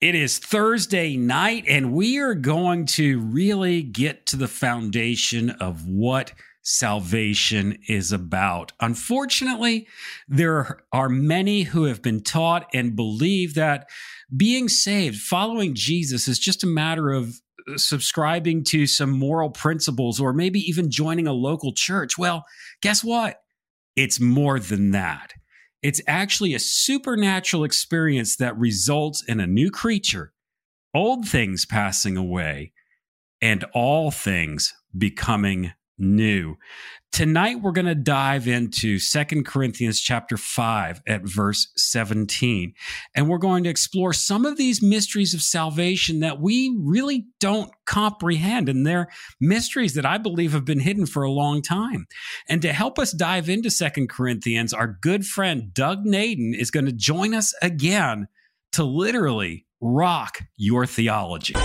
It is Thursday night, and we are going to really get to the foundation of what salvation is about. Unfortunately, there are many who have been taught and believe that being saved, following Jesus, is just a matter of subscribing to some moral principles or maybe even joining a local church. Well, guess what? It's more than that. It's actually a supernatural experience that results in a new creature, old things passing away, and all things becoming new. Tonight, we're going to dive into 2 Corinthians chapter 5 at verse 17, and we're going to explore some of these mysteries of salvation that we really don't comprehend, and they're mysteries that I believe have been hidden for a long time. And to help us dive into 2 Corinthians, our good friend Doug Naden is going to join us again to literally rock your theology.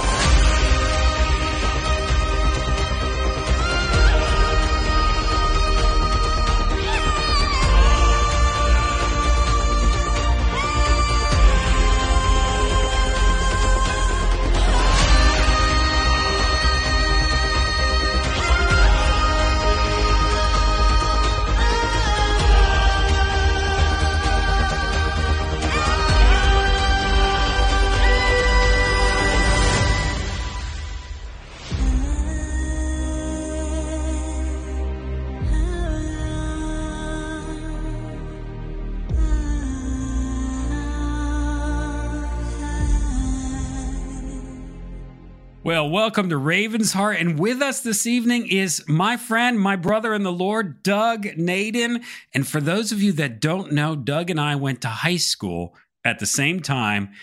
Well, welcome to Raven's Heart, and with us this evening is my friend, my brother in the Lord, Doug Naden. And for those of you that don't know, Doug and I went to high school at the same time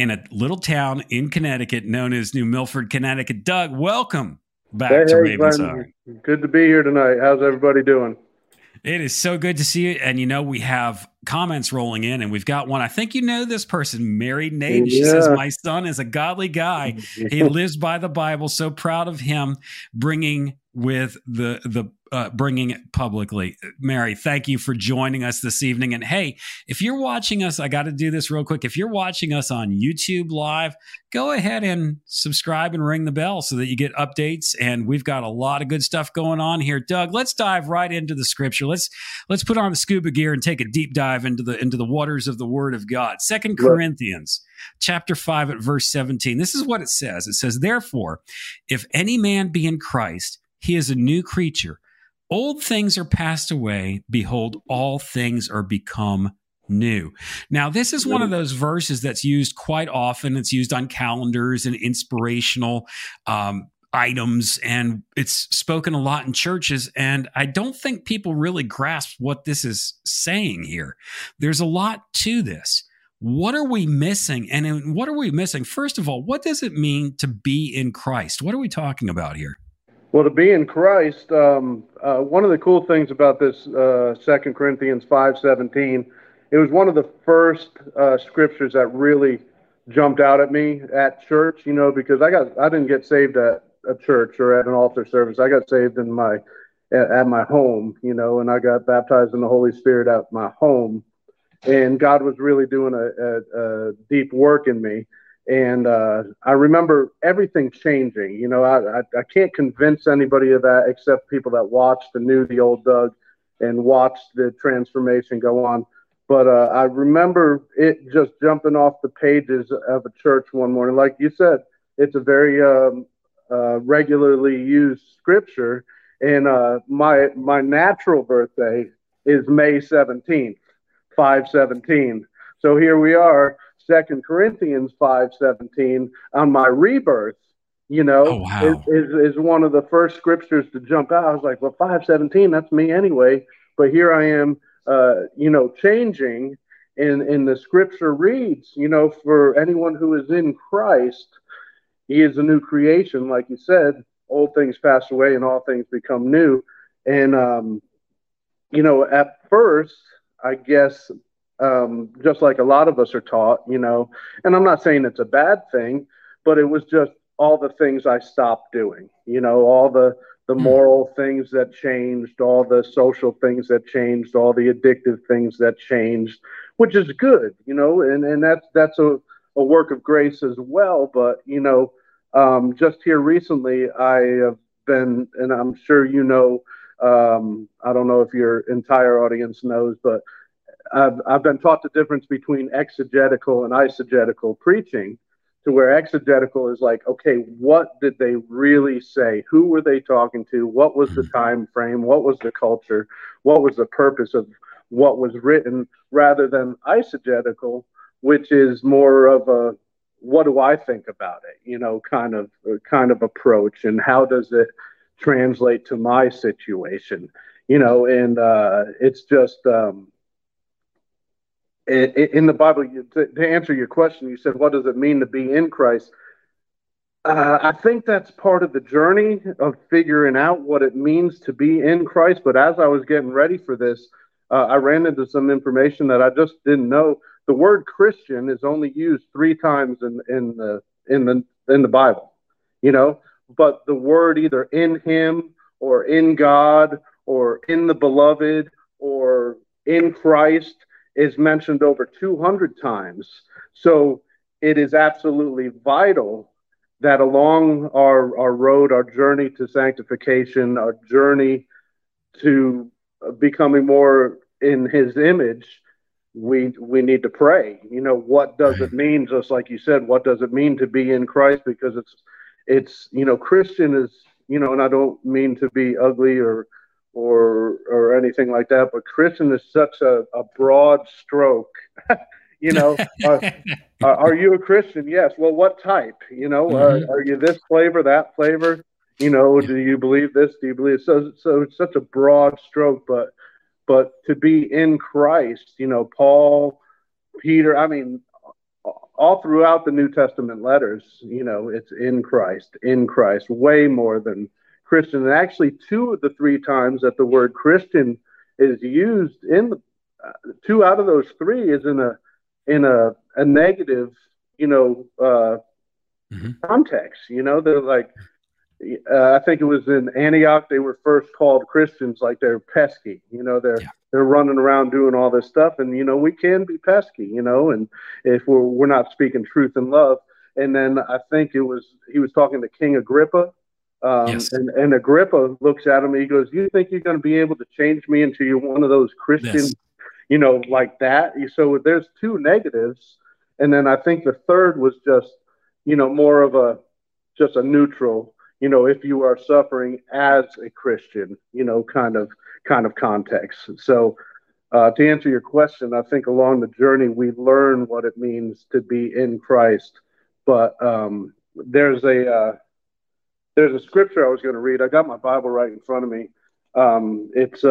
in a little town in Connecticut known as New Milford, Connecticut. Doug, welcome back to Raven's Heart. Good to be here tonight. How's everybody doing? It is so good to see you. And you know, we have comments rolling in, and we've got one. I think you know this person, Mary Naden. She says, "My son is a godly guy. He lives by the Bible. So proud of him bringing with the bringing it publicly." Mary, thank you for joining us this evening. And hey, if you're watching us, I got to do this real quick. If you're watching us on YouTube Live, go ahead and subscribe and ring the bell so that you get updates. And we've got a lot of good stuff going on here. Doug, let's dive right into the scripture. Let's put on the scuba gear and take a deep dive into the waters of the Word of God. 2 Corinthians chapter 5 at verse 17. This is what it says. It says, "Therefore, if any man be in Christ, he is a new creature. Old things are passed away. Behold, all things are become new." Now, this is one of those verses that's used quite often. It's used on calendars and inspirational items, and it's spoken a lot in churches. And I don't think people really grasp what this is saying here. There's a lot to this. What are we missing? And what are we missing? First of all, what does it mean to be in Christ? What are we talking about here? Well, to be in Christ, one of the cool things about this 2 Corinthians 5:17, it was one of the first scriptures that really jumped out at me at church, you know, because I didn't get saved at a church or at an altar service. I got saved in at my home, you know, and I got baptized in the Holy Spirit at my home, and God was really doing a deep work in me. And I remember everything changing. You know, I can't convince anybody of that except people that watched and knew the old Doug and watched the transformation go on. But I remember it just jumping off the pages of a church one morning. Like you said, it's a very regularly used scripture. And my natural birthday is May 17th, 5/17. So here we are. 2 Corinthians 5:17 on my rebirth, you know, oh, wow. is one of the first scriptures to jump out. I was like, well, 5:17, that's me anyway. But here I am, you know, changing. And the scripture reads, you know, for anyone who is in Christ, he is a new creation. Like you said, old things pass away and all things become new. And, you know, at first, I guess, just like a lot of us are taught, you know, and I'm not saying it's a bad thing, but it was just all the things I stopped doing, you know, all the moral things that changed, all the social things that changed, all the addictive things that changed, which is good, you know, and that's a work of grace as well. But, you know, just here recently, I have been, and I'm sure you know, I don't know if your entire audience knows, but I've been taught the difference between exegetical and eisegetical preaching, to where exegetical is like, okay, what did they really say? Who were they talking to? What was the time frame? What was the culture? What was the purpose of what was written? Rather than eisegetical, which is more of a, what do I think about it? You know, kind of approach, and how does it translate to my situation? You know, and it's just, in the Bible, to answer your question, you said, what does it mean to be in Christ? I think that's part of the journey of figuring out what it means to be in Christ. But as I was getting ready for this, I ran into some information that I just didn't know. The word Christian is only used 3 times in the Bible, you know, but the word either in him or in God or in the beloved or in Christ is mentioned over 200 times. So it is absolutely vital that along our road, our journey to sanctification, our journey to becoming more in his image, we need to pray. You know, what does it mean? Just like you said, what does it mean to be in Christ? Because it's you know, Christian is, you know, and I don't mean to be ugly or anything like that, but Christian is such a broad stroke. You know, are you a Christian? Yes. Well, what type? You know, are you this flavor, that flavor? You know, do you believe this? Do you believe so it's such a broad stroke, but to be in Christ, you know, Paul, Peter, I mean, all throughout the New Testament letters, you know, it's in Christ, way more than Christian. And actually, 2 of the 3 times that the word Christian is used in the 2 out of those 3 is in a negative, you know, context. You know, they're like, I think it was in Antioch, they were first called Christians, like they're pesky, you know, they're running around doing all this stuff. And, you know, we can be pesky, you know, and if we're not speaking truth in love. And then I think he was talking to King Agrippa. Yes. And Agrippa looks at him and he goes, you think you're going to be able to change me into one of those Christians, yes, you know, like that? So there's 2 negatives. And then I think the 3rd was just, you know, more of just a neutral, you know, if you are suffering as a Christian, you know, kind of context. So to answer your question, I think along the journey, we learn what it means to be in Christ. But there's a scripture I was going to read. I got my Bible right in front of me. It's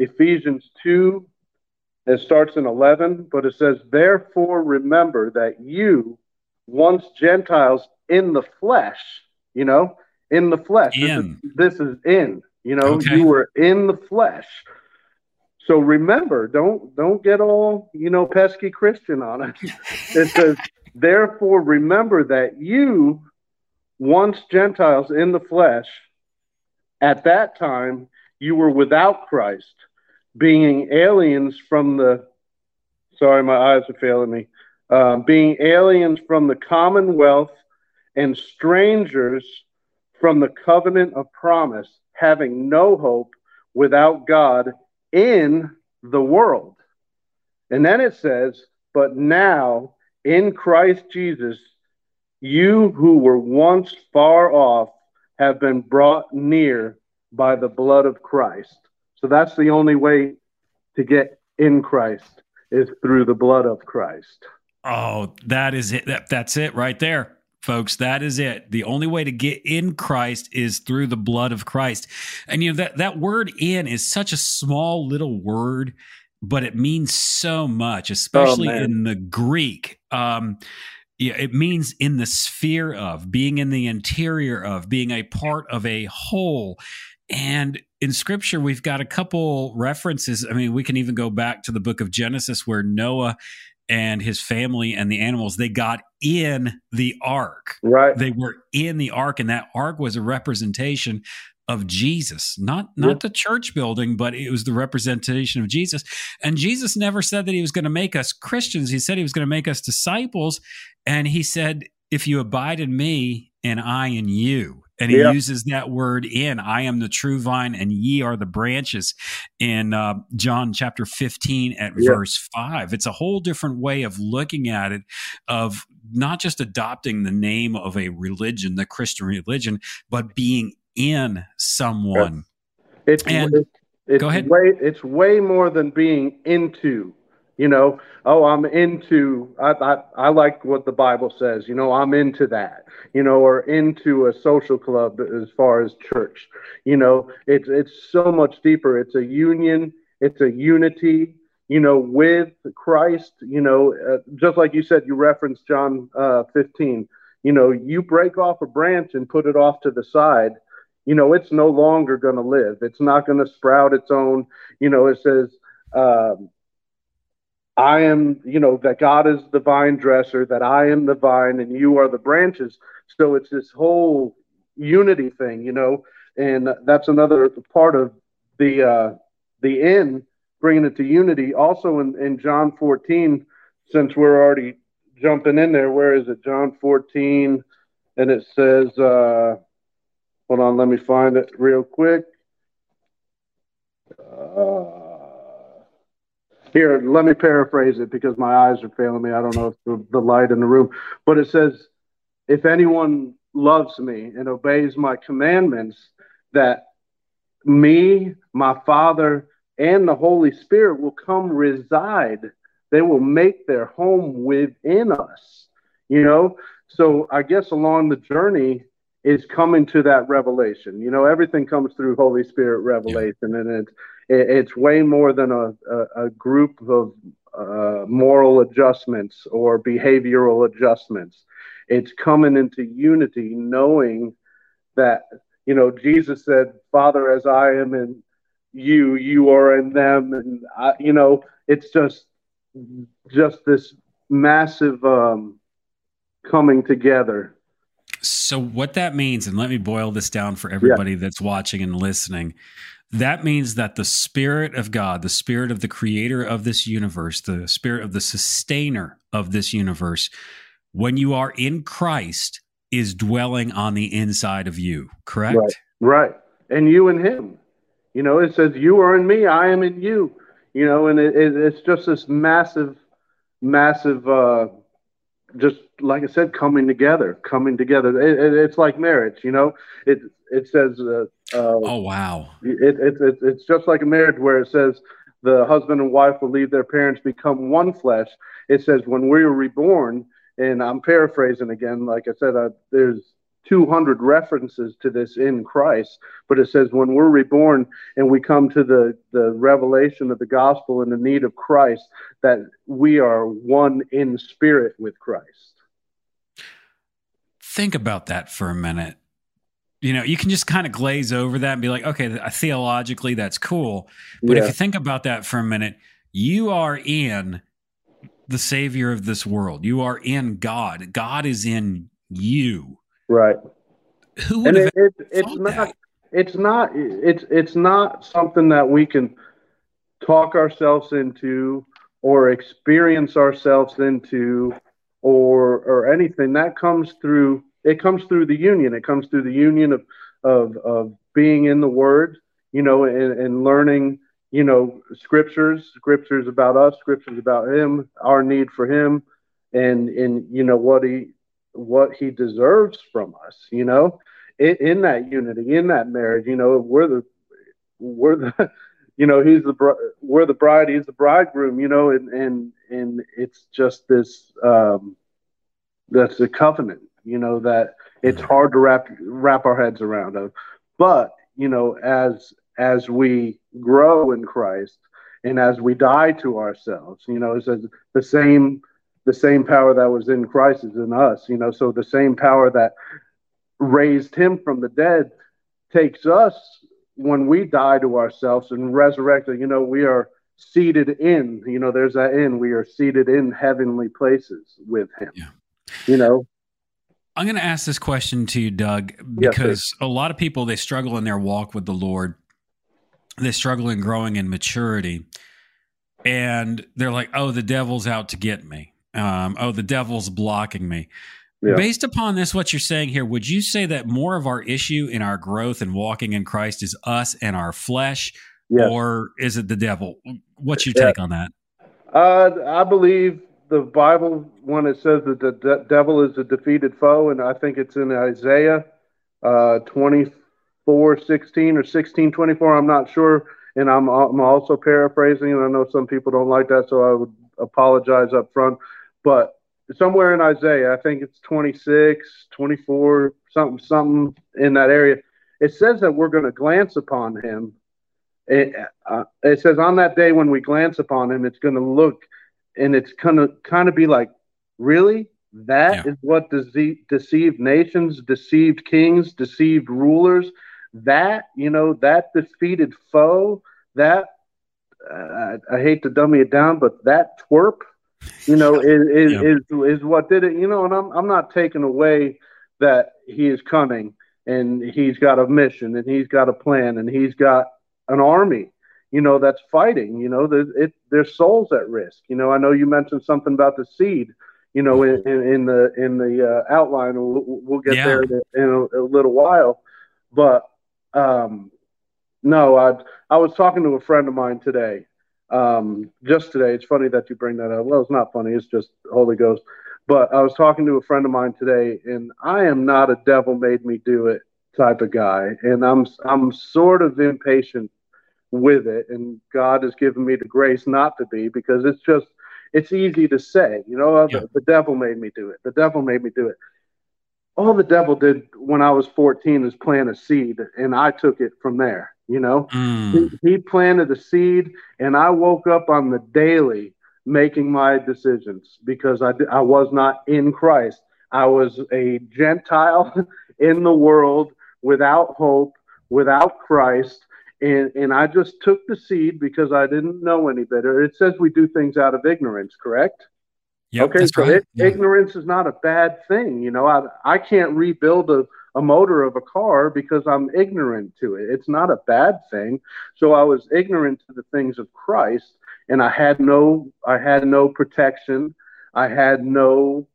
Ephesians 2. It starts in 11, but it says, therefore remember that you, once Gentiles in the flesh, you know, in the flesh. This is in, you know, okay, you were in the flesh. So remember, don't get all, you know, pesky Christian on it. It says, therefore remember that you, once Gentiles in the flesh, at that time you were without Christ, being aliens from the, sorry, my eyes are failing me, being aliens from the commonwealth and strangers from the covenant of promise, having no hope, without God in the world. And then it says, but now in Christ Jesus, you who were once far off have been brought near by the blood of Christ. So that's the only way to get in Christ, is through the blood of Christ. Oh, that is it. That's it right there, folks. That is it. The only way to get in Christ is through the blood of Christ. And you know, that word "in" is such a small little word, but it means so much, especially in the Greek. Yeah, it means in the sphere of, being in the interior of, being a part of a whole. And in Scripture, we've got a couple references. I mean, we can even go back to the book of Genesis, where Noah and his family and the animals, they got in the ark. Right. They were in the ark, and that ark was a representation of Jesus, not the church building, but it was the representation of Jesus. And Jesus never said that he was going to make us Christians. He said he was going to make us disciples. And he said, if you abide in me and I in you, and he uses that word in, I am the true vine and ye are the branches in John chapter 15 at verse 5. It's a whole different way of looking at it, of not just adopting the name of a religion, the Christian religion, but being in someone. It's go ahead. It's way more than being into, you know, I like what the Bible says, you know, I'm into that, you know, or into a social club as far as church, you know, it's so much deeper. It's a union. It's a unity, you know, with Christ, you know, just like you said, you referenced John 15, you know, you break off a branch and put it off to the side. You know, it's no longer going to live. It's not going to sprout its own. You know, it says, I am, you know, that God is the vine dresser, that I am the vine and you are the branches. So it's this whole unity thing, you know, and that's another part of the end, bringing it to unity. Also in John 14, since we're already jumping in there, where is it? John 14, and it says, hold on, let me find it real quick. Here, let me paraphrase it because my eyes are failing me. I don't know if the light in the room. But it says, if anyone loves me and obeys my commandments, that me, my Father, and the Holy Spirit will come reside. They will make their home within us, you know. So I guess along the journey is coming to that revelation. You know, everything comes through Holy Spirit revelation, and it's way more than a group of moral adjustments or behavioral adjustments. It's coming into unity, knowing that, you know, Jesus said, Father, as I am in you, you are in them. And, I, you know, it's just this massive coming together. So what that means, and let me boil this down for everybody that's watching and listening, that means that the Spirit of God, the Spirit of the creator of this universe, the Spirit of the sustainer of this universe, when you are in Christ, is dwelling on the inside of you, correct? Right. And you in him. You know, it says, you are in me, I am in you. You know, and it's just this massive, just like I said, coming together. It's like marriage, you know. It says, oh wow! It's just like a marriage where it says the husband and wife will leave their parents, become one flesh. It says when we were reborn, and I'm paraphrasing again. Like I said, there's 200 references to this in Christ, but it says when we're reborn and we come to the revelation of the gospel and the need of Christ, that we are one in spirit with Christ. Think about that for a minute. You know, you can just kind of glaze over that and be like, okay, theologically that's cool. But if you think about that for a minute, you are in the Savior of this world. You are in God. God is in you. Right. Who would have it's not something that we can talk ourselves into or experience ourselves into or anything. It comes through the union. It comes through the union of being in the Word, you know, and learning, you know, scriptures about us, scriptures about him, our need for him, and you know what he deserves from us, you know, in that unity, in that marriage, you know, we're the, you know, we're the bride, he's the bridegroom, you know, and it's just this, that's a covenant, you know, that it's hard to wrap our heads around of, but, you know, as we grow in Christ and as we die to ourselves, you know, it says the same power that was in Christ is in us, you know, so the same power that raised him from the dead takes us when we die to ourselves and resurrected, you know, we are seated in, you know, there's that in, we are seated in heavenly places with him, you know. I'm going to ask this question to you, Doug, because a lot of people, they struggle in their walk with the Lord. They struggle in growing in maturity. And they're like, oh, the devil's out to get me. Oh, the devil's blocking me. Yeah. Based upon this, what you're saying here, would you say that more of our issue in our growth and walking in Christ is us and our flesh, or is it the devil? What's your take on that? I believe the Bible, when it says that the devil is a defeated foe, and I think it's in Isaiah 24:16 or 16:24, I'm not sure, and I'm also paraphrasing, and I know some people don't like that, so I would apologize up front, but somewhere in Isaiah, I think it's 26, 24, something in that area. It says that we're going to glance upon him. It says on that day when we glance upon him, it's going to look, and it's going to kind of be like, really? That is what deceived nations, deceived kings, deceived rulers. That, you know, that defeated foe, that, I hate to dummy it down, but that twerp, you know, is what did it, you know, and I'm not taking away that he is cunning and he's got a mission and he's got a plan and he's got an army, you know, that's fighting, you know, there's souls at risk. You know, I know you mentioned something about the seed, you know, in the outline, we'll get there in a little while, but, no, I was talking to a friend of mine today, just today. It's funny that you bring that up. Well, it's not funny. It's just Holy Ghost. But I was talking to a friend of mine today, and I am not a devil made me do it type of guy. And I'm sort of impatient with it. And God has given me the grace not to be, because it's just, it's easy to say, you know, the devil made me do it. The devil made me do it. All the devil did when I was 14 is plant a seed, and I took it from there. You know, he planted a seed, and I woke up on the daily making my decisions because I was not in Christ. I was a Gentile in the world without hope, without Christ. And I just took the seed because I didn't know any better. It says we do things out of ignorance, correct? Yep, okay, so ignorance is not a bad thing. You know, I can't rebuild a motor of a car because I'm ignorant to it. It's not a bad thing. So I was ignorant to the things of Christ, and I had no protection. I had no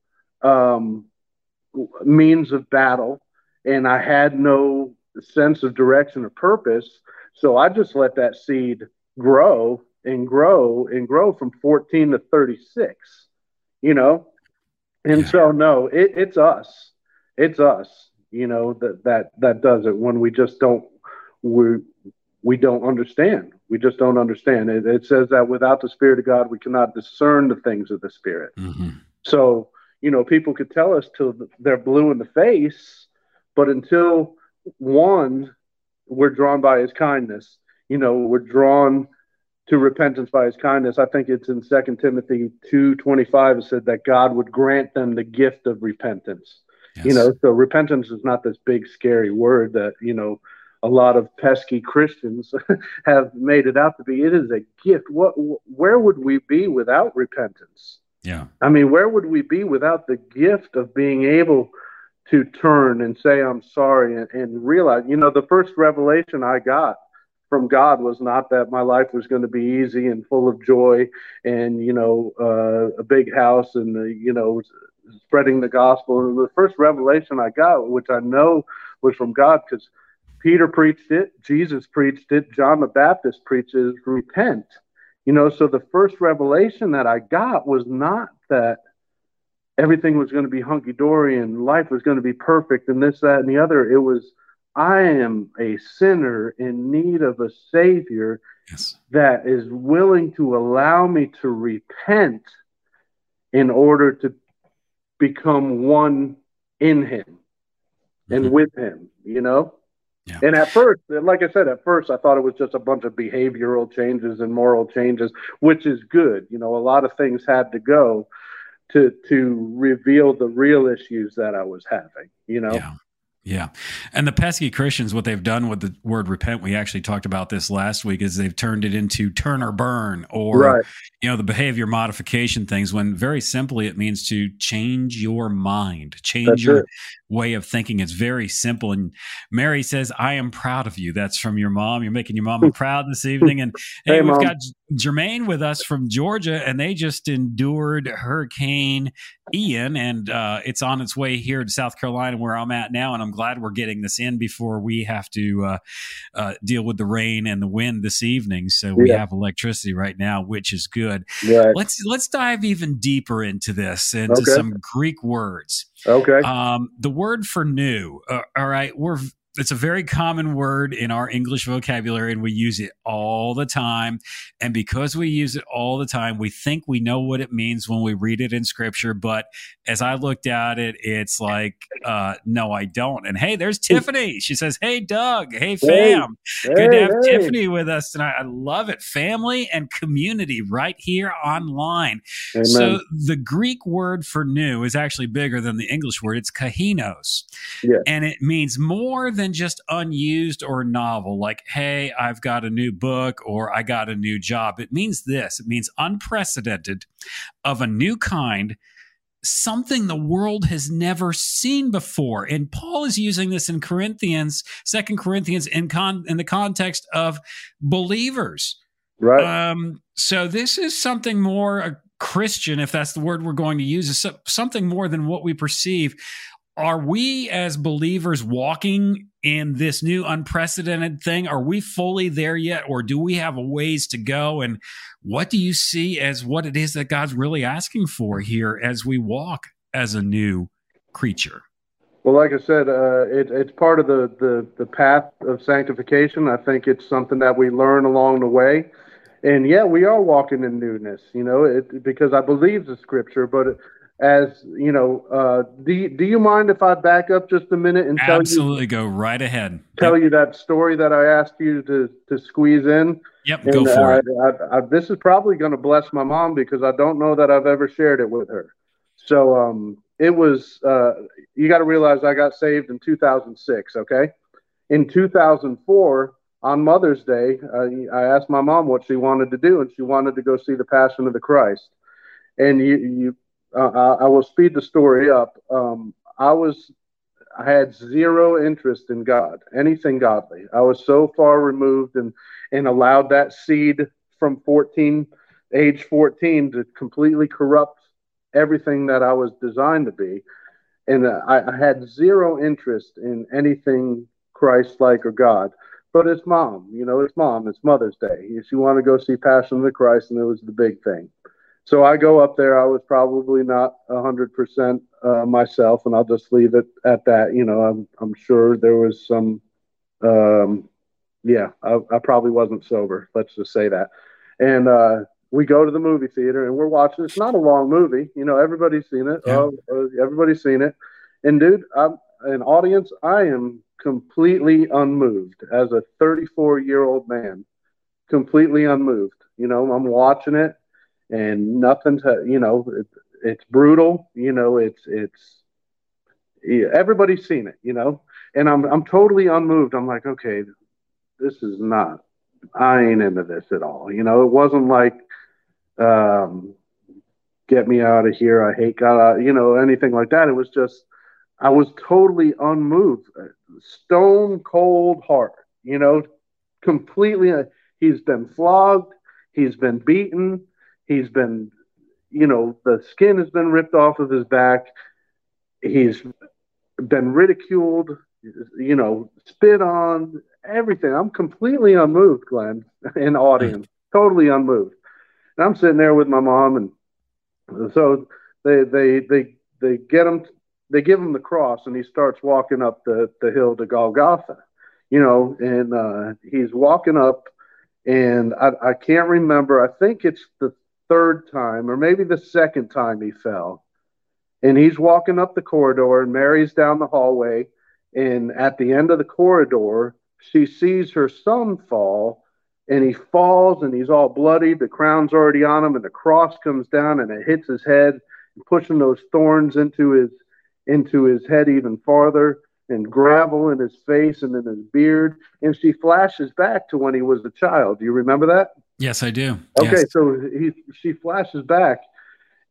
means of battle, and I had no sense of direction or purpose. So I just let that seed grow and grow and grow from 14 to 36. You know, and so no, it's us, you know, that does it when we just don't understand. It says that without the Spirit of God, we cannot discern the things of the Spirit. Mm-hmm. So, you know, people could tell us till they're blue in the face, but until we're drawn by his kindness, you know, we're drawn to repentance by his kindness. I think it's in 2 Timothy 2:25, it said that God would grant them the gift of repentance. Yes. You know, so repentance is not this big, scary word that, you know, a lot of pesky Christians have made it out to be. It is a gift. Where would we be without repentance? Yeah. I mean, where would we be without the gift of being able to turn and say, I'm sorry, and realize, you know, the first revelation I got from God was not that my life was going to be easy and full of joy and, you know, a big house and, you know, spreading the gospel. And the first revelation I got, which I know was from God, because Peter preached it, Jesus preached it, John the Baptist preached it, repent. You know, so the first revelation that I got was not that everything was going to be hunky-dory and life was going to be perfect and this, that, and the other. It was, I am a sinner in need of a Savior that is willing to allow me to repent in order to become one in Him and with Him, you know? Yeah. And at first, like I said, I thought it was just a bunch of behavioral changes and moral changes, which is good. You know, a lot of things had to go to reveal the real issues that I was having, you know? Yeah. Yeah. And the pesky Christians, what they've done with the word repent, we actually talked about this last week, is they've turned it into turn or burn, or, right, you know, the behavior modification things, when very simply it means to change your mind, change your way of thinking. It's very simple. And Mary says, I am proud of you. That's from your mom. You're making your mama proud this evening. And hey, we've got Jermaine with us from Georgia, and they just endured Hurricane Ian, and it's on its way here to South Carolina, where I'm at now, and I'm glad we're getting this in before we have to deal with the rain and the wind this evening. So we have electricity right now, which is good. Right. Let's dive even deeper into this, into some Greek words. Okay. The word for new. All right. It's a very common word in our English vocabulary, and we use it all the time. And because we use it all the time, we think we know what it means when we read it in Scripture. But as I looked at it, it's like, no, I don't. And hey, there's Tiffany. She says, hey, Doug. Hey, fam. Hey, good to have Tiffany with us tonight. I love it. Family and community right here online. Amen. So the Greek word for new is actually bigger than the English word. It's kainos. Yeah. And it means more than just unused or novel, like, hey, I've got a new book, or I got a new job. It means this. It means unprecedented, of a new kind, something the world has never seen before. And Paul is using this in Corinthians, 2 Corinthians, in the context of believers. Right. So this is something more a Christian, if that's the word we're going to use, is something more than what we perceive. Are we as believers walking in this new unprecedented thing? Are we fully there yet, or do we have a ways to go? And what do you see as what it is that God's really asking for here as we walk as a new creature? Well, like I said, it's part of the path of sanctification. I think it's something that we learn along the way. And yeah, we are walking in newness, you know, because I believe the Scripture, but as you know, do you mind if I back up just a minute and tell you? Go right ahead. Tell you that story that I asked you to squeeze in. Yep, and go for it. I this is probably going to bless my mom, because I don't know that I've ever shared it with her. So it was, you got to realize I got saved in 2006, okay? In 2004, on Mother's Day, I asked my mom what she wanted to do, and she wanted to go see The Passion of the Christ. And I will speed the story up. I had zero interest in God, anything godly. I was so far removed and allowed that seed from age 14 to completely corrupt everything that I was designed to be. And I had zero interest in anything Christ-like or God. But it's Mom, you know, it's Mom, it's Mother's Day. If you want to go see Passion of the Christ, and it was the big thing. So I go up there. I was probably not 100% myself, and I'll just leave it at that. You know, I'm sure there was some, I probably wasn't sober. Let's just say that. And we go to the movie theater, and we're watching. It's not a long movie. You know, everybody's seen it. Yeah. Oh, everybody's seen it. And, dude, I'm an audience. I am completely unmoved as a 34-year-old man, completely unmoved. You know, I'm watching it. And nothing to, you know, it's brutal, you know, everybody's seen it, you know, and I'm totally unmoved. I'm like, okay, I ain't into this at all. You know, it wasn't like, get me out of here. I hate God, you know, anything like that. It was just, I was totally unmoved, stone cold heart, you know, completely. He's been flogged. He's been beaten. He's been, you know, the skin has been ripped off of his back. He's been ridiculed, you know, spit on, everything. I'm completely unmoved, Glenn, in audience, totally unmoved. And I'm sitting there with my mom, and so they get him, they give him the cross, and he starts walking up the hill to Golgotha, you know, and he's walking up, and I can't remember. I think it's the third time, or maybe the second time he fell, and he's walking up the corridor, and Mary's down the hallway, and at the end of the corridor she sees her son fall, and he falls, and he's all bloody, the crown's already on him, and the cross comes down, and it hits his head, pushing those thorns into his head even farther, and gravel in his face and in his beard. And she flashes back to when he was a child. Do you remember that? Yes, I do. Okay, yes. So she flashes back,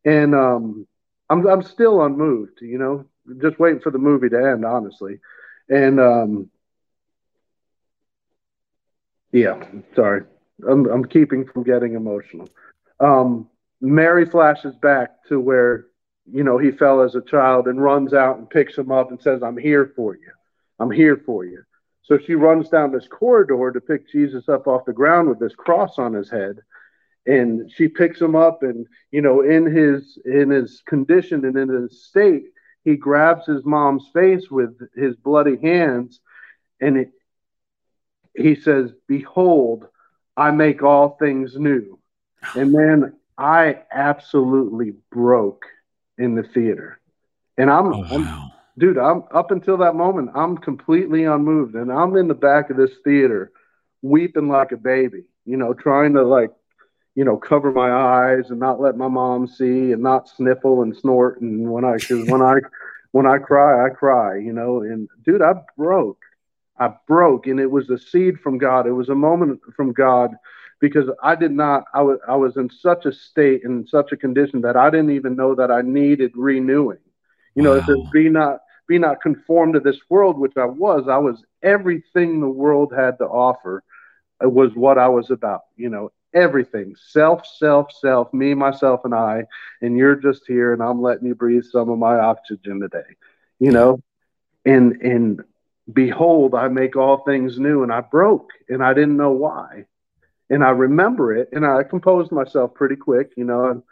and I'm still unmoved, you know, just waiting for the movie to end, honestly. And yeah, sorry. I'm keeping from getting emotional. Mary flashes back to where, you know, he fell as a child and runs out and picks him up and says, I'm here for you. I'm here for you. So she runs down this corridor to pick Jesus up off the ground with this cross on his head. And she picks him up and, you know, in his condition and in his state, he grabs his mom's face with his bloody hands. And he says, behold, I make all things new. And man, I absolutely broke in the theater. And I'm up until that moment, I'm completely unmoved. And I'm in the back of this theater weeping like a baby, you know, trying to, like, you know, cover my eyes and not let my mom see and not sniffle and snort. And when I cry, I cry, you know. And dude, I broke, and it was a seed from God. It was a moment from God, because I was in such a state and in such a condition that I didn't even know that I needed renewing. You know, it says, be not conformed to this world, which I was everything the world had to offer. It was what I was about, you know, everything, self, me, myself, and I, and you're just here, and I'm letting you breathe some of my oxygen today, you know, and behold, I make all things new. And I broke, and I didn't know why. And I remember it, and I composed myself pretty quick, you know, and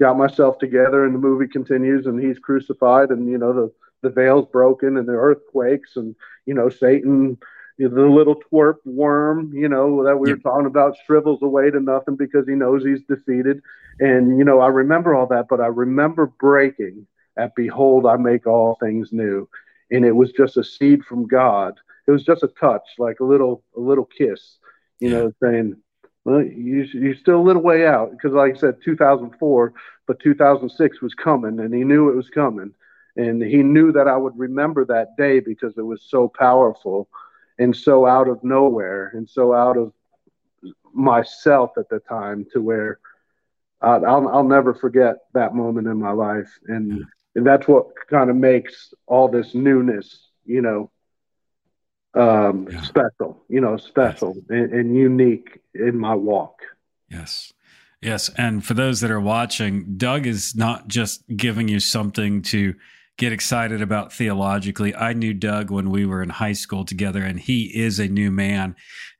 got myself together, and the movie continues, and he's crucified, and, you know, the veil's broken, and the earthquakes, and, you know, Satan, the little twerp worm, you know, that we were talking about, shrivels away to nothing because he knows he's defeated. And, you know, I remember all that, but I remember breaking at behold, I make all things new. And it was just a seed from God. It was just a touch, like a little kiss, you know, saying, well, you're still a little way out. Because like I said, 2004, but 2006 was coming, and he knew it was coming. And he knew that I would remember that day because it was so powerful and so out of nowhere and so out of myself at the time, to where I'll never forget that moment in my life. And that's what kind of makes all this newness, you know, special and unique in my walk. Yes. Yes. And for those that are watching, Doug is not just giving you something to get excited about theologically. I knew Doug when we were in high school together, and he is a new man.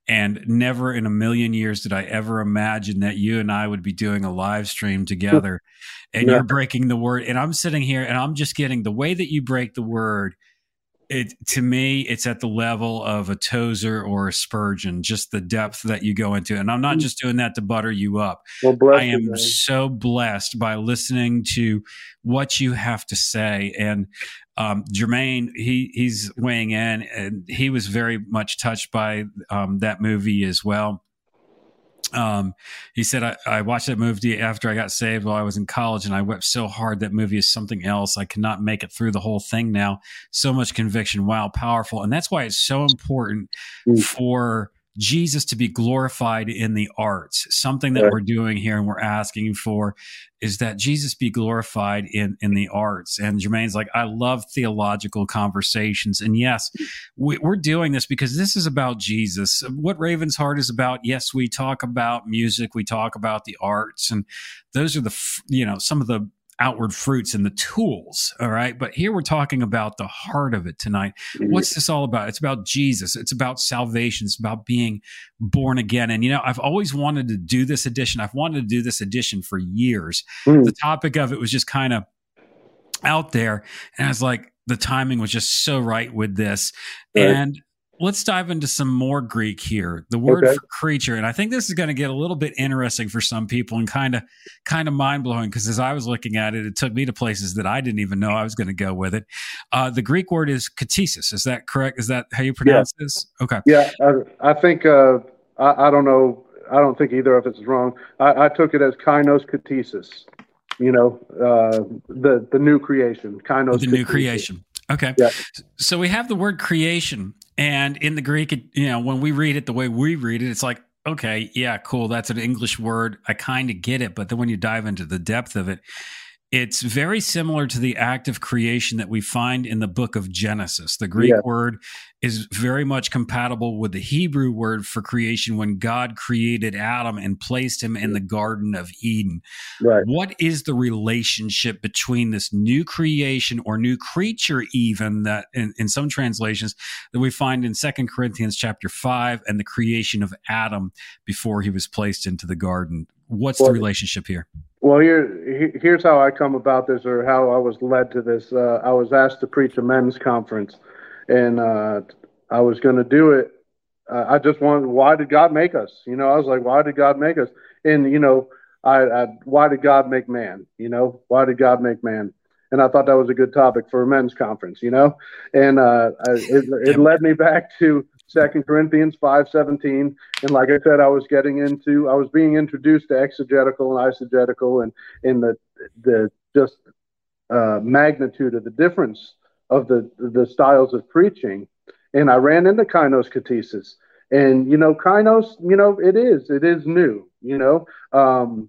And never in a million years did I ever imagine that you and I would be doing a live stream together, and you're breaking the word. And I'm sitting here, and I'm just getting the way that you break the word. It, to me, it's at the level of a Tozer or a Spurgeon, just the depth that you go into. And I'm not just doing that to butter you up. Well, I am so blessed by listening to what you have to say. And Jermaine, he's weighing in, and he was very much touched by that movie as well. He said, I watched that movie after I got saved while I was in college, and I wept so hard. That movie is something else. I cannot make it through the whole thing now. So much conviction. Wow, powerful. And that's why it's so important for Jesus to be glorified in the arts. Something that we're doing here and we're asking for is that Jesus be glorified in the arts. And Jermaine's like, I love theological conversations. And yes, we're doing this because this is about Jesus. What Raven's Heart is about, yes, we talk about music, we talk about the arts, and those are some of the outward fruits and the tools. All right. But here we're talking about the heart of it tonight. What's this all about? It's about Jesus. It's about salvation. It's about being born again. And, you know, I've always wanted to do this edition. I've wanted to do this edition for years. The topic of it was just kind of out there. And I was like, the timing was just so right with this. Right. And let's dive into some more Greek here. The word for creature, and I think this is going to get a little bit interesting for some people and kind of mind-blowing, because as I was looking at it, it took me to places that I didn't even know I was going to go with it. The Greek word is ktisis. Is that correct? Is that how you pronounce this? Okay. Yeah, I think I don't know. I don't think either of us is wrong. I took it as kainos ktisis. You know, the new creation. Kainos. The new creation. Okay. Yeah. So we have the word creation, and in the Greek, when we read it the way we read it, it's like, okay, yeah, cool. That's an English word. I kind of get it. But then when you dive into the depth of it, it's very similar to the act of creation that we find in the book of Genesis. The Greek word is very much compatible with the Hebrew word for creation when God created Adam and placed him in the Garden of Eden. Right. What is the relationship between this new creation or new creature even that in some translations that we find in 2 Corinthians chapter 5 and the creation of Adam before he was placed into the garden? What's the relationship here? Well, here's how I come about this, or how I was led to this. I was asked to preach a men's conference, and I was going to do it. I just wanted, why did God make us? I was like, why did God make us? And, why did God make man? Why did God make man? And I thought that was a good topic for a men's conference, And it led me back to 2 Corinthians 5:17, and like I said, I was being introduced to exegetical and eisegetical, and the magnitude of the difference of the styles of preaching, and I ran into kainos, ktisis, and kainos, it is new,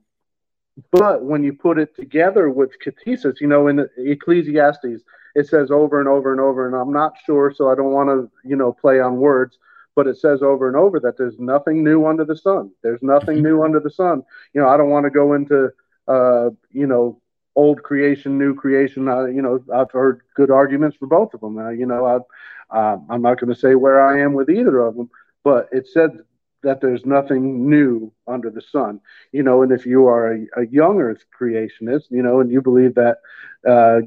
but when you put it together with ktisis, in the Ecclesiastes. It says over and over and over, and I'm not sure, so I don't want to, play on words, but it says over and over that there's nothing new under the sun. There's nothing new under the sun. I don't want to go into, old creation, new creation. I've heard good arguments for both of them. I'm not going to say where I am with either of them, but it said that there's nothing new under the sun, and if you are a young earth creationist, and you believe that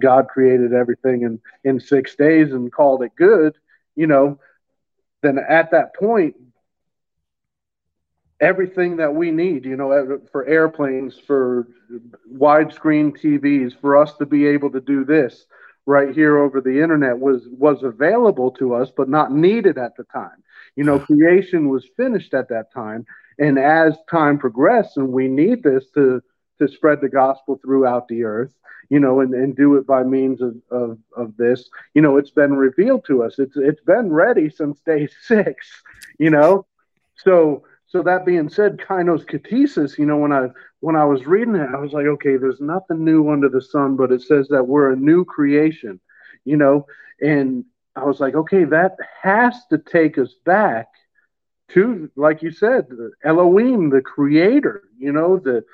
God created everything in 6 days and called it good, then at that point, everything that we need, for airplanes, for widescreen TVs, for us to be able to do this right here over the internet was available to us, but not needed at the time. Creation was finished at that time. And as time progressed, and we need this to spread the gospel throughout the earth, and do it by means of this, it's been revealed to us. It's been ready since day 6, So that being said, kainos ktisis, when I was reading it, I was like, okay, there's nothing new under the sun, but it says that we're a new creation, and I was like, okay, that has to take us back to, like you said, Elohim, the creator, the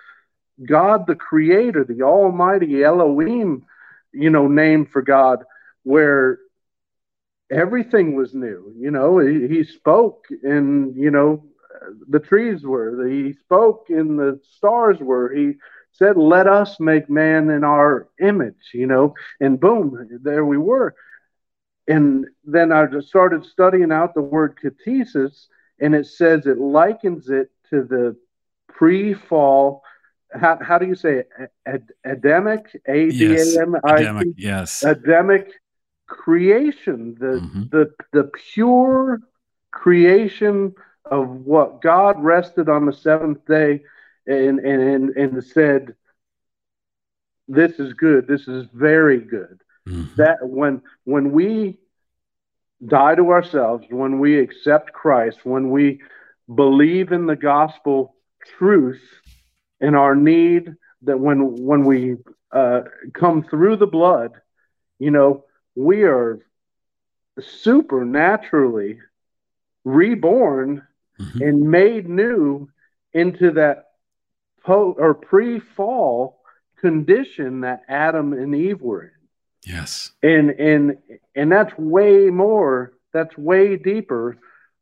God, the creator, the almighty Elohim, name for God, where everything was new, he spoke and, the trees were, he spoke and the stars were, he said, let us make man in our image, and boom, there we were. And then I just started studying out the word ktisis, and it says it likens it to the pre-fall. How do you say it? Adamic? Adamic, yes. Adamic creation, the pure creation of what God rested on the seventh day and said, this is good, this is very good. Mm-hmm. That when we die to ourselves, when we accept Christ, when we believe in the gospel truth and our need, that when we come through the blood, we are supernaturally reborn and made new into that pre-fall condition that Adam and Eve were in. Yes. And that's way more, that's way deeper,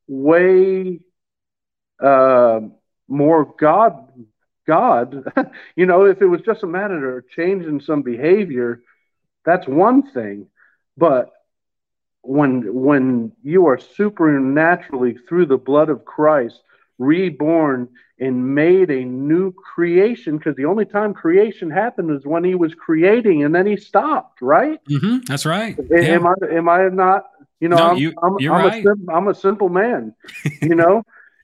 way more God, if it was just a matter of changing some behavior, that's one thing. But when you are supernaturally through the blood of Christ, reborn and made a new creation, because the only time creation happened is when he was creating and then he stopped, right? Mm-hmm, that's right. Yeah. Am I not, no, right. I'm a simple man, and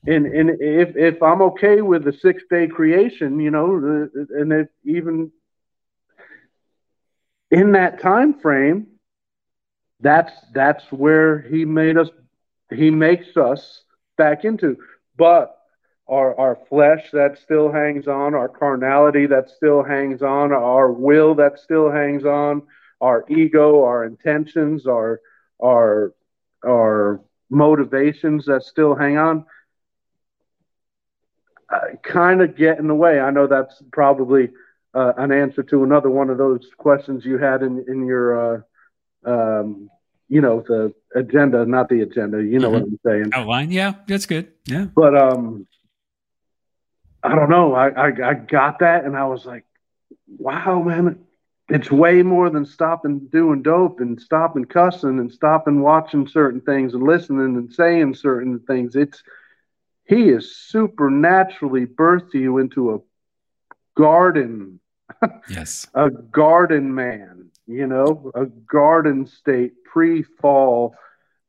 if I'm okay with the 6 day creation, and if even in that time frame, That's where he made us. He makes us back into. But our flesh that still hangs on, our carnality that still hangs on, our will that still hangs on, our ego, our intentions, our motivations that still hang on, kind of get in the way. I know that's probably an answer to another one of those questions you had in your, the agenda, not the agenda, you know what I'm saying. Outline, yeah, that's good, yeah. But I don't know, I got that and I was like, wow, man, it's way more than stopping doing dope and stopping cussing and stopping watching certain things and listening and saying certain things. He is supernaturally birthed you into a garden. Yes. A garden man, a garden state, pre-fall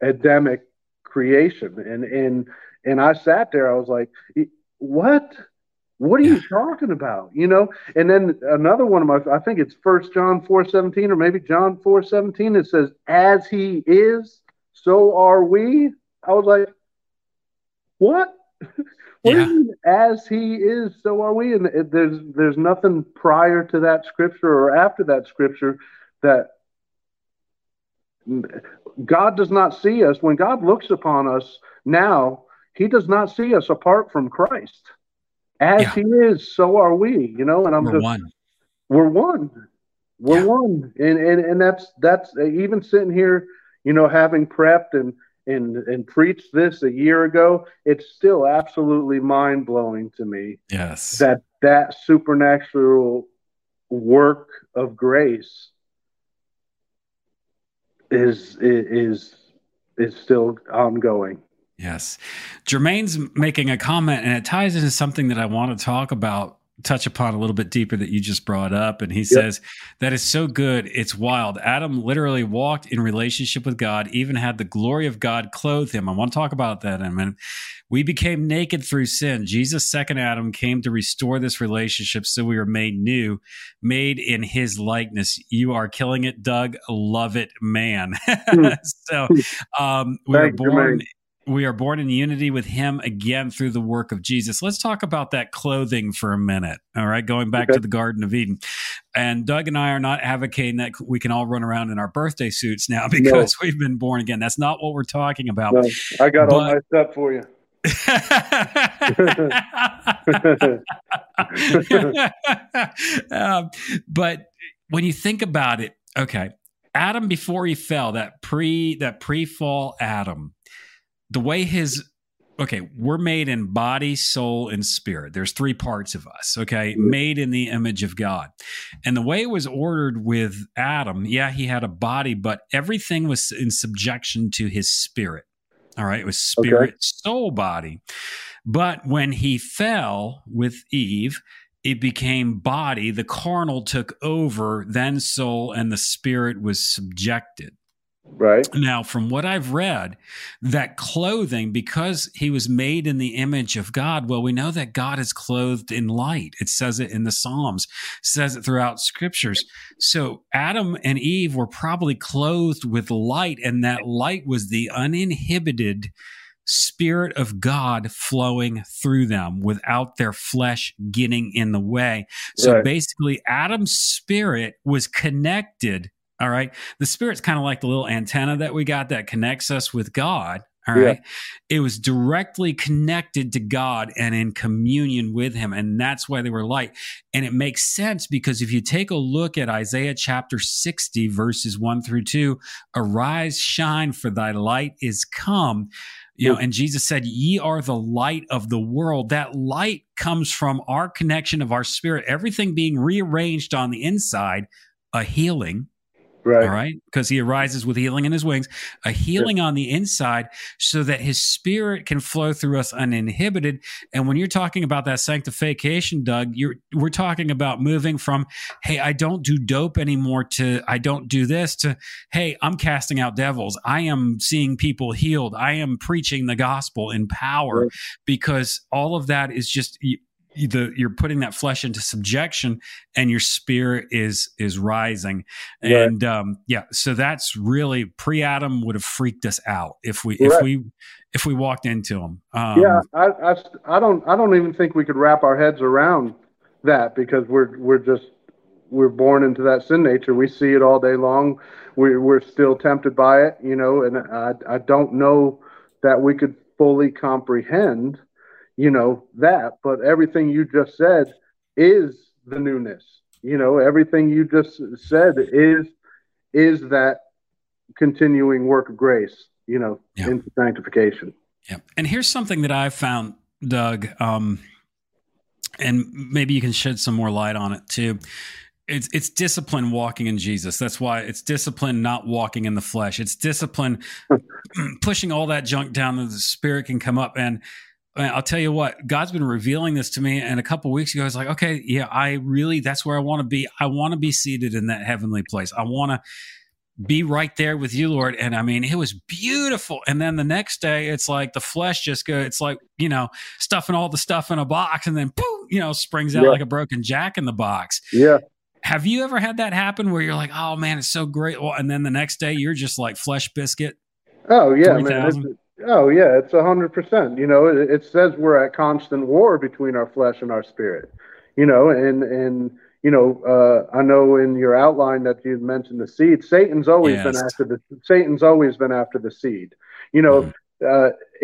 Adamic creation. And I sat there, I was like, what are you talking about? And then another one of I think it's 1 John 4:17 or maybe John 4:17. It says, as he is, so are we. I was like, what? What do you mean, as he is, so are we? And there's nothing prior to that scripture or after that scripture that God does not see us. When God looks upon us now, he does not see us apart from Christ. As he is, so are we, and we're one. And that's even sitting here, having prepped and preached this a year ago, it's still absolutely mind blowing to me. Yes. That supernatural work of grace is still ongoing. Yes. Jermaine's making a comment, and it ties into something that I want to touch upon a little bit deeper that you just brought up. And he says, that is so good. It's wild. Adam literally walked in relationship with God, even had the glory of God clothe him. I want to talk about that in a minute. We became naked through sin. Jesus, second Adam, came to restore this relationship. So we were made new, made in his likeness. You are killing it, Doug. Love it, man. So we were born... We are born in unity with him again through the work of Jesus. Let's talk about that clothing for a minute. All right. Going back to the Garden of Eden. And Doug and I are not advocating that we can all run around in our birthday suits now because we've been born again. That's not what we're talking about. No, I got all my stuff for you. But when you think about it, okay, Adam before he fell, that pre-fall Adam, the way we're made in body, soul, and spirit. There's three parts of us, okay? Made in the image of God. And the way it was ordered with Adam, he had a body, but everything was in subjection to his spirit. All right? It was spirit, soul, body. But when he fell with Eve, it became body. The carnal took over, then soul, and the spirit was subjected. Right. Now, from what I've read, that clothing, because he was made in the image of God, well, we know that God is clothed in light. It says it in the Psalms, it says it throughout scriptures. So Adam and Eve were probably clothed with light, and that light was the uninhibited Spirit of God flowing through them without their flesh getting in the way. So basically, Adam's spirit was connected. All right. The spirit's kind of like the little antenna that we got that connects us with God. All right. Yeah. It was directly connected to God and in communion with him. And that's why they were light. And it makes sense because if you take a look at Isaiah chapter 60, verses 1-2, arise, shine, for thy light is come. And Jesus said, ye are the light of the world. That light comes from our connection of our spirit, everything being rearranged on the inside, a healing. Right. All right. Because he arises with healing in his wings, a healing on the inside so that his spirit can flow through us uninhibited. And when you're talking about that sanctification, Doug, we're talking about moving from, hey, I don't do dope anymore to I don't do this to, hey, I'm casting out devils. I am seeing people healed. I am preaching the gospel in power because all of that is just you're putting that flesh into subjection, and your spirit is rising. Right. And so that's really, pre-Adam would have freaked us out if we walked into him. I don't even think we could wrap our heads around that, because we're born into that sin nature. We see it all day long. We're still tempted by it, and I don't know that we could fully comprehend, that, but everything you just said is the newness. Everything you just said is that continuing work of grace, into sanctification. Yeah. And here's something that I've found, Doug, and maybe you can shed some more light on it too. It's discipline walking in Jesus. That's why it's discipline not walking in the flesh. It's discipline pushing all that junk down that the spirit can come up. And I'll tell you what, God's been revealing this to me. And a couple of weeks ago, I was like, okay, yeah, that's where I want to be. I want to be seated in that heavenly place. I want to be right there with you, Lord. And I mean, it was beautiful. And then the next day, it's like the flesh just goes, it's like, stuffing all the stuff in a box, and then poof, springs out like a broken jack in the box. Yeah. Have you ever had that happen where you're like, oh man, it's so great. Well, and then the next day you're just like flesh biscuit. Oh yeah. 20, man. It's 100%. It says we're at constant war between our flesh and our spirit, I know in your outline that you mentioned the seed. Satan's always been after the seed. It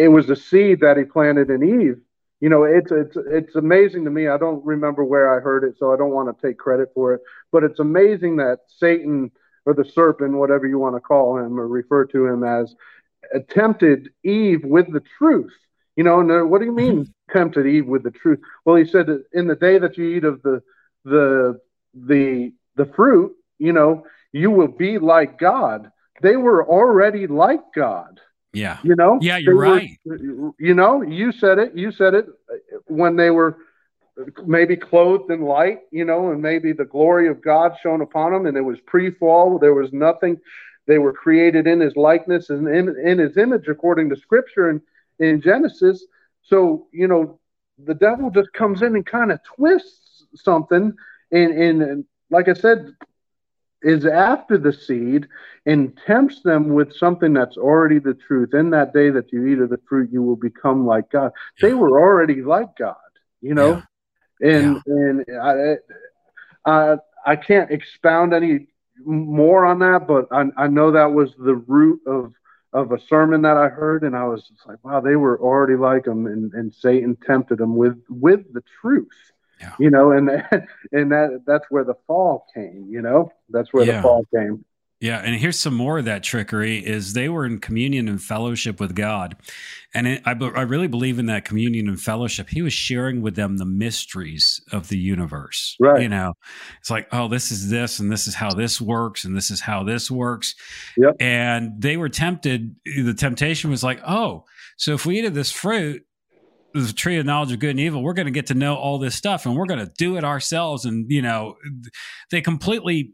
was the seed that he planted in Eve. It's amazing to me. I don't remember where I heard it, so I don't want to take credit for it. But it's amazing that Satan, or the serpent, whatever you want to call him or refer to him as, tempted Eve with the truth. And what do you mean tempted Eve with the truth? Well, he said, in the day that you eat of the fruit, you will be like God. They were already like God. Yeah. Yeah, you're right. You said it when they were maybe clothed in light, and maybe the glory of God shone upon them, and it was pre-fall. There was nothing. They were created in his likeness and in his image, according to scripture and in Genesis. So, the devil just comes in and kind of twists something. And like I said, is after the seed and tempts them with something that's already the truth. In that day that you eat of the fruit, you will become like God. Yeah. They were already like God, and I can't expound any more on that, but I know that was the root of a sermon that I heard. And I was just like, wow, they were already like him, and Satan tempted them with the truth. Yeah. That's where the fall came, that's where the fall came. Yeah. And here's some more of that trickery is they were in communion and fellowship with God. And I really believe in that communion and fellowship. He was sharing with them the mysteries of the universe, right? It's like, oh, this is this, and this is how this works. And this is how this works. Yep. And they were tempted. The temptation was like, oh, so if we eat of this fruit, the tree of knowledge of good and evil, we're going to get to know all this stuff, and we're going to do it ourselves. And, they completely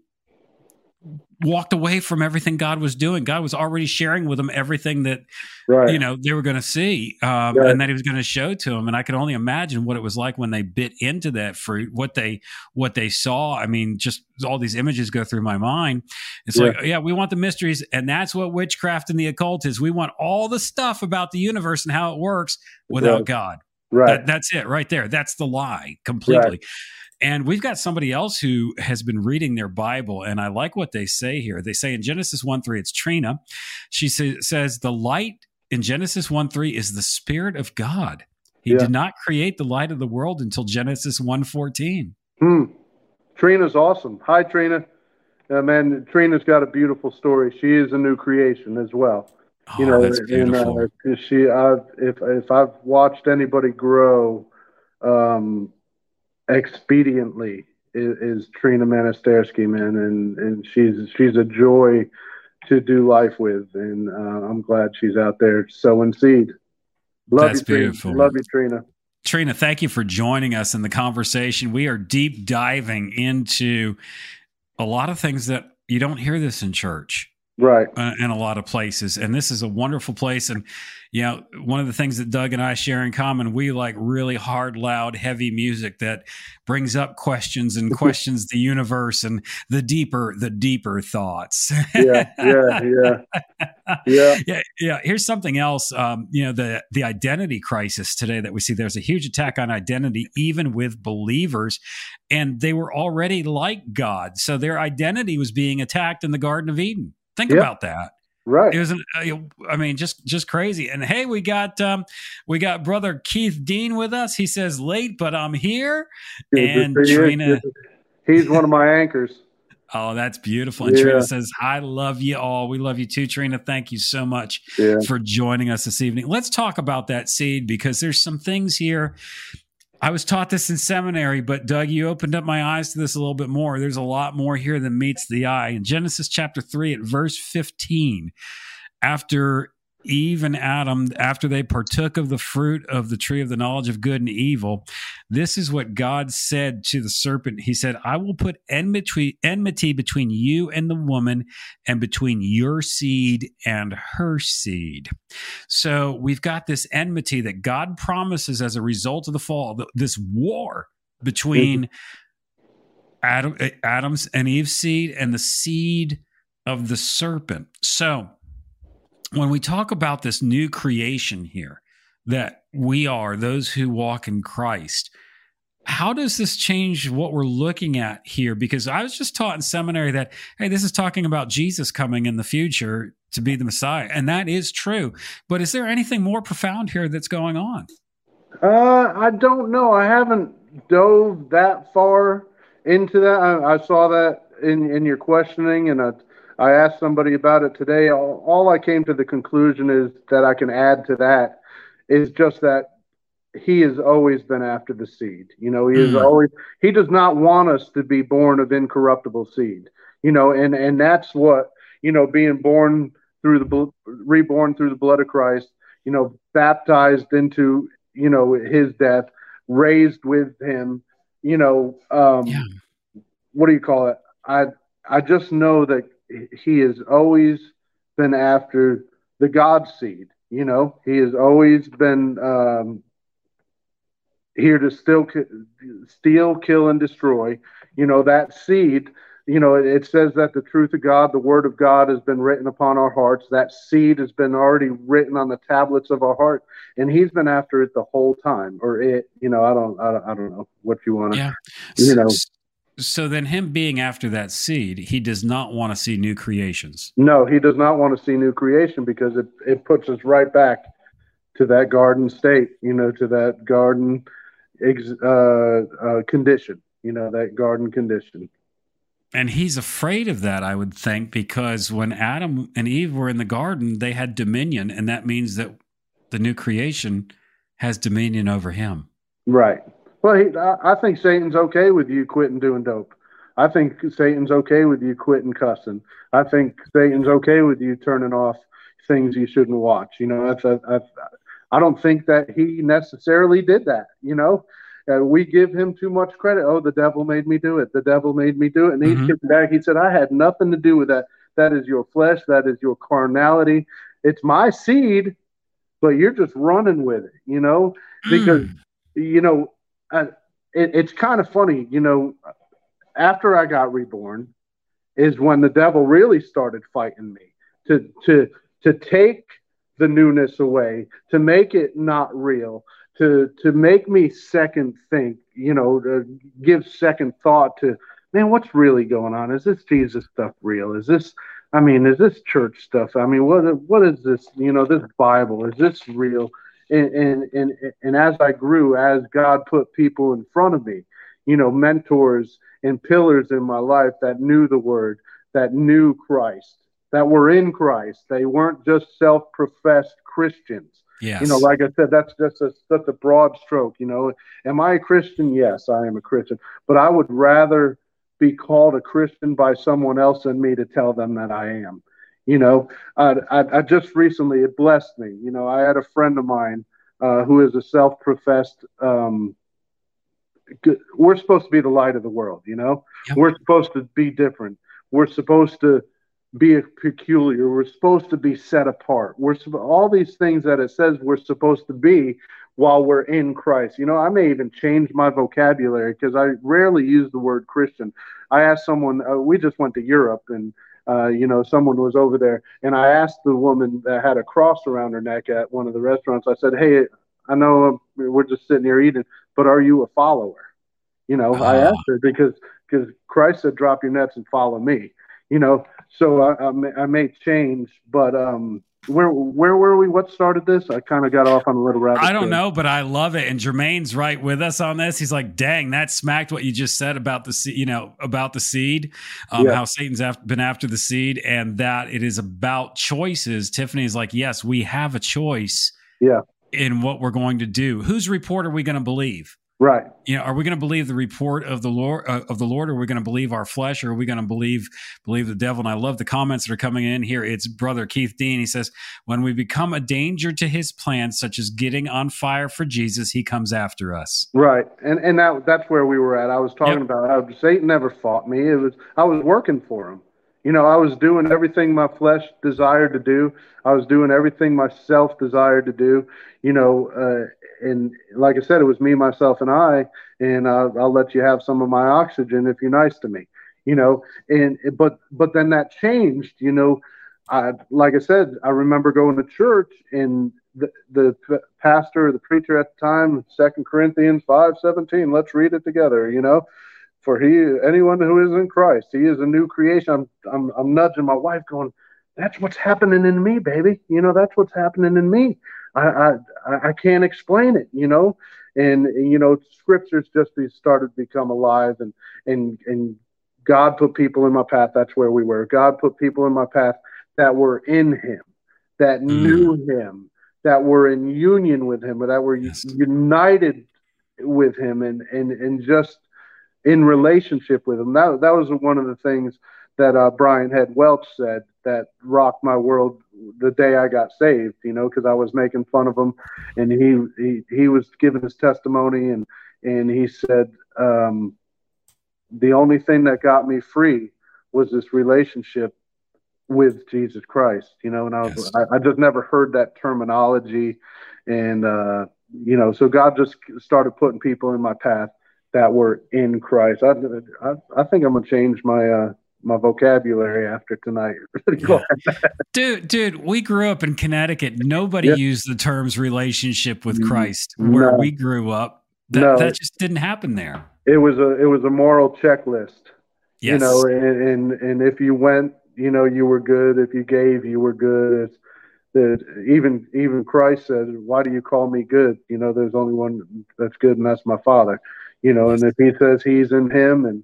walked away from everything God was doing. God was already sharing with them everything that, they were going to see, and that he was going to show to them. And I could only imagine what it was like when they bit into that fruit, what they saw. I mean, just all these images go through my mind. It's we want the mysteries. And that's what witchcraft and the occult is. We want all the stuff about the universe and how it works without God. Right. That's it right there. That's the lie completely. Right. And we've got somebody else who has been reading their Bible, and I like what they say here. They say in Genesis 1:3, it's Trina. She says, the light in Genesis 1:3 is the Spirit of God. He did not create the light of the world until Genesis 1:14. Trina's awesome. Hi, Trina. Man, Trina's got a beautiful story. She is a new creation as well. Oh, that's beautiful. If I've watched anybody grow, expediently is Trina Manastersky, man, and she's a joy to do life with, and I'm glad she's out there sowing seed. That's beautiful. Love you, Trina. Trina, thank you for joining us in the conversation. We are deep diving into a lot of things that you don't hear this in church. right, in a lot of places. And this is a wonderful place. And, you know, one of the things that Doug and I share in common, we like really hard, loud, heavy music that brings up questions and questions the universe and the deeper thoughts. Yeah. Here's something else. You know, the identity crisis today that we see, there's a huge attack on identity, even with believers, and they were already like God. So their identity was being attacked in the Garden of Eden. Think about that. Right. It was, I mean, just crazy. And hey, we got Brother Keith Dean with us. He says late, but I'm here. And Trina, he's one of my anchors. Oh, that's beautiful. And Trina says, I love you all. We love you too, Trina. Thank you so much for joining us this evening. Let's talk about that seed, because there's some things here. I was taught this in seminary, but Doug, you opened up my eyes to this a little bit more. There's a lot more here than meets the eye. In Genesis chapter 3 at verse 15, after Eve and Adam, after they partook of the fruit of the tree of the knowledge of good and evil, this is what God said to the serpent. He said, I will put enmity between you and the woman, and between your seed and her seed. So we've got this enmity that God promises as a result of the fall, this war between Adam's and Eve's seed and the seed of the serpent. So when we talk about this new creation here, that we are those who walk in Christ, how does this change what we're looking at here? Because I was just taught in seminary that, hey, this is talking about Jesus coming in the future to be the Messiah. And that is true. But is there anything more profound here that's going on? I don't know. I haven't dove that far into that. I saw that in your questioning, and I asked somebody about it today. All I came to the conclusion is that I can add to that is just that he has always been after the seed. You know, he does not want us to be born of incorruptible seed, you know, and that's what, you know, being reborn through the blood of Christ, you know, baptized into, you know, his death, raised with him, you know, what do you call it? I just know that he has always been after the God seed, you know. He has always been here to steal, kill, and destroy. You know, that seed, you know, it says that the truth of God, the word of God has been written upon our hearts. That seed has been already written on the tablets of our heart, and he's been after it the whole time. Or it, you know, I don't know what you want to, you know. So then him being after that seed, he does not want to see new creations. No, he does not want to see new creation, because it puts us right back to that garden state, you know, to that garden condition, you know, that garden condition. And he's afraid of that, I would think, because when Adam and Eve were in the garden, they had dominion, and that means that the new creation has dominion over him. Right. Well, I think Satan's okay with you quitting doing dope. I think Satan's okay with you quitting cussing. I think Satan's okay with you turning off things you shouldn't watch. You know, I don't think that he necessarily did that. You know, we give him too much credit. Oh, the devil made me do it. The devil made me do it. And he's getting back. He said, I had nothing to do with that. That is your flesh. That is your carnality. It's my seed, but you're just running with it, you know, because, you know, it's kind of funny, you know, after I got reborn is when the devil really started fighting me to take the newness away, to make it not real, to make me second think, you know, to give second thought to, man, what's really going on? Is this Jesus stuff real? Is this church stuff? I mean, what is this, you know, this Bible, is this real? And as I grew, as God put people in front of me, you know, mentors and pillars in my life that knew the word, that knew Christ, that were in Christ. They weren't just self-professed Christians. Yes. You know, like I said, that's just such a broad stroke, you know. Am I a Christian? Yes, I am a Christian. But I would rather be called a Christian by someone else than me to tell them that I am. You know, I just recently, it blessed me. You know, I had a friend of mine who is a self-professed, we're supposed to be the light of the world, you know. Yep. We're supposed to be different. We're supposed to be peculiar. We're supposed to be set apart. We're all these things that it says we're supposed to be while we're in Christ. You know, I may even change my vocabulary because I rarely use the word Christian. I asked someone, we just went to Europe, and you know, someone was over there, and I asked the woman that had a cross around her neck at one of the restaurants. I said, "Hey, I know we're just sitting here eating, but are you a follower?" You know, I asked her because Christ said, "Drop your nets and follow me." You know, so I may change, but where were we? What started this? I kind of got off on a little rabbit. I don't know, but I love it. And Jermaine's right with us on this. He's like, "Dang, that smacked what you just said about the seed. You know, about the seed, how Satan's been after the seed, and that it is about choices." Tiffany's like, "Yes, we have a choice. Yeah, in what we're going to do. Whose report are we going to believe?" Right. You know, are we going to believe the report of the Lord? Or are we going to believe our flesh? Or are we going to believe the devil? And I love the comments that are coming in here. It's Brother Keith Dean. He says, "When we become a danger to his plans, such as getting on fire for Jesus, he comes after us." Right, and that's where we were at. I was talking about how Satan never fought me. I was working for him. You know, I was doing everything my flesh desired to do. I was doing everything myself desired to do. You know, and like I said, it was me, myself, and I. And I'll let you have some of my oxygen if you're nice to me. You know, and but then that changed. You know, like I said, I remember going to church, and the pastor or the preacher at the time, 2 Corinthians 5:17. Let's read it together. You know. For anyone who is in Christ, he is a new creation. I'm nudging my wife, going, "That's what's happening in me, baby. You know, that's what's happening in me. I can't explain it. You know, and you know, scriptures just started to become alive, and God put people in my path. That's where we were. God put people in my path that were in Him, that knew Him, that were in union with Him, or that were united with Him, and just in relationship with Him. That was one of the things that Brian Head Welch said that rocked my world the day I got saved, you know, because I was making fun of him, and he was giving his testimony, and he said, the only thing that got me free was this relationship with Jesus Christ, you know, and I just never heard that terminology, and, you know, so God just started putting people in my path that were in Christ. I think I'm gonna change my vocabulary after tonight. Dude, we grew up in Connecticut. Nobody used the terms relationship with Christ where we grew up. That just didn't happen there. It was a moral checklist. Yes. You know, and if you went, you know, you were good. If you gave, you were good. Even Christ says, "Why do you call me good? You know, there's only one that's good, and that's my Father." You know, and if He says He's in Him, and,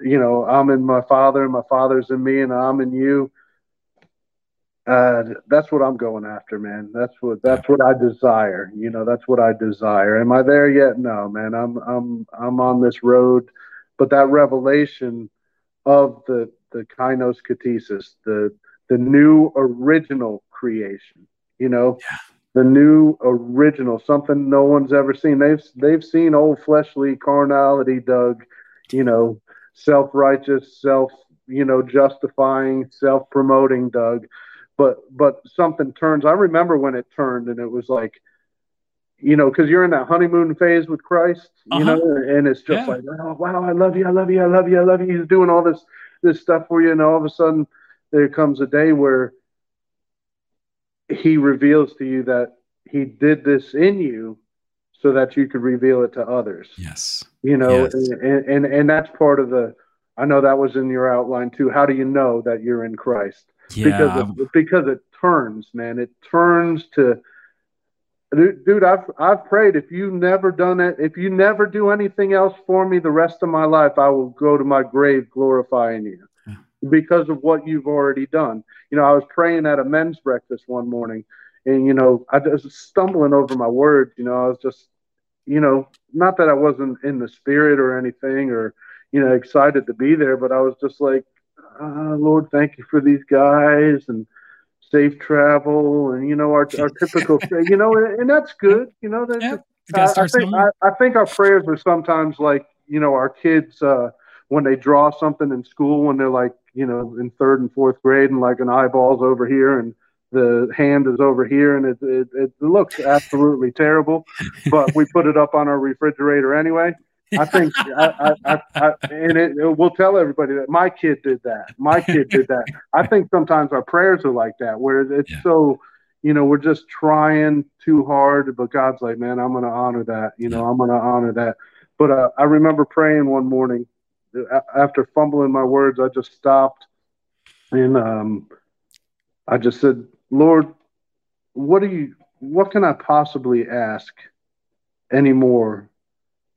you know, I'm in my Father, and my Father's in me, and I'm in you, that's what I'm going after, man. That's what I desire. You know, that's what I desire. Am I there yet? No, man. I'm on this road, but that revelation of the kainos ktisis, the new original creation. You know. Yeah. The new original, something no one's ever seen. They've seen old fleshly carnality, Doug, you know, self-righteous, you know, justifying, self-promoting, Doug. But something turns. I remember when it turned, and it was like, you know, because you're in that honeymoon phase with Christ, you know, and it's just like, oh, wow, I love you, I love you, I love you, I love you. He's doing all this stuff for you, and all of a sudden there comes a day where He reveals to you that He did this in you so that you could reveal it to others. Yes. You know, yes. And that's part of I know that was in your outline too. How do you know that you're in Christ? Yeah. Because it turns, man. It turns to, dude, I've prayed, if you never do anything else for me the rest of my life, I will go to my grave glorifying you. Because of what you've already done. You know, I was praying at a men's breakfast one morning, and, you know, I was stumbling over my words. You know, I was just, you know, not that I wasn't in the spirit or anything, or, you know, excited to be there, but I was just like, Lord, thank you for these guys, and safe travel, and, you know, our typical thing, you know, and that's good. You know, I think our prayers were sometimes like, you know, our kids, when they draw something in school, when they're like, you know, in third and fourth grade, and like an eyeball's over here and the hand is over here, and it looks absolutely terrible, but we put it up on our refrigerator anyway. I think, we'll tell everybody that my kid did that. My kid did that. I think sometimes our prayers are like that, where it's so, you know, we're just trying too hard, but God's like, man, I'm going to honor that. You know, I'm going to honor that. But I remember praying one morning after fumbling my words, I just stopped and I just said, Lord, what can I possibly ask anymore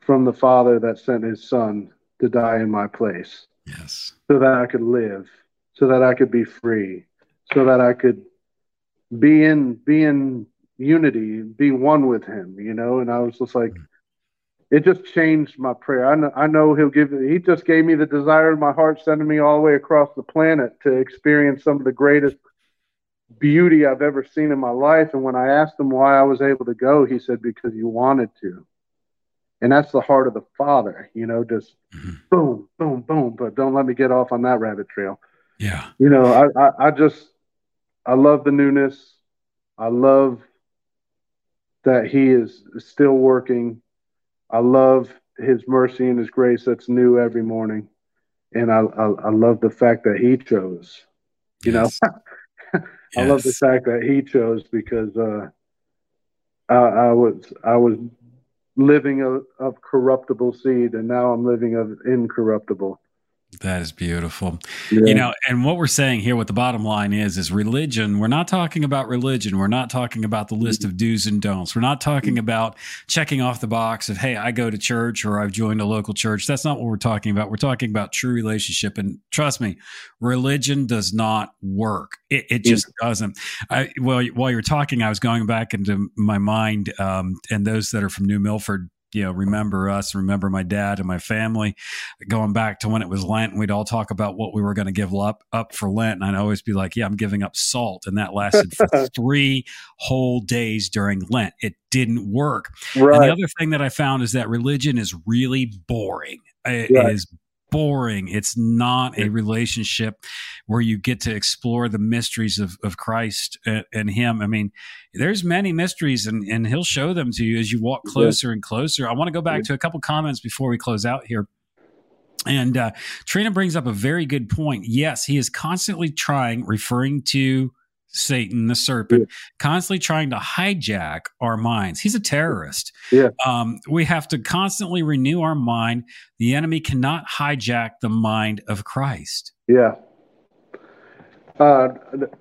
from the Father that sent his Son to die in my place? Yes. So that I could live, so that I could be free, so that I could be in unity, be one with him, you know? And I was just like, it just changed my prayer. I know he just gave me the desire of my heart, sending me all the way across the planet to experience some of the greatest beauty I've ever seen in my life. And when I asked him why I was able to go, he said, because you wanted to. And that's the heart of the Father, you know, just boom, boom, boom. But don't let me get off on that rabbit trail. Yeah. You know, I love the newness. I love that he is still working. I love his mercy and his grace that's new every morning. And I love the fact that he chose, you yes. know, I yes. love the fact that he chose, because I was living of corruptible seed, and now I'm living of incorruptible. That is beautiful. Yeah. You know, and what we're saying here, what the bottom line is religion. We're not talking about religion. We're not talking about the list of do's and don'ts. We're not talking about checking off the box of, hey, I go to church or I've joined a local church. That's not what we're talking about. We're talking about true relationship. And trust me, religion does not work. It just doesn't. While you're talking, I was going back into my mind, and those that are from New Milford, you know, remember us, remember my dad and my family, going back to when it was Lent, and we'd all talk about what we were going to give up for Lent. And I'd always be like, yeah, I'm giving up salt. And that lasted for 3 whole days during Lent. It didn't work. Right. And the other thing that I found is that religion is really boring. It is boring. It's not a relationship where you get to explore the mysteries of Christ and him. I mean, there's many mysteries, and he'll show them to you as you walk closer and closer. I want to go back to a couple comments before we close out here. And Trina brings up a very good point. Yes, he is constantly trying, referring to Satan, the serpent, constantly trying to hijack our minds. He's a terrorist. Yeah. We have to constantly renew our mind. The enemy cannot hijack the mind of Christ. Yeah.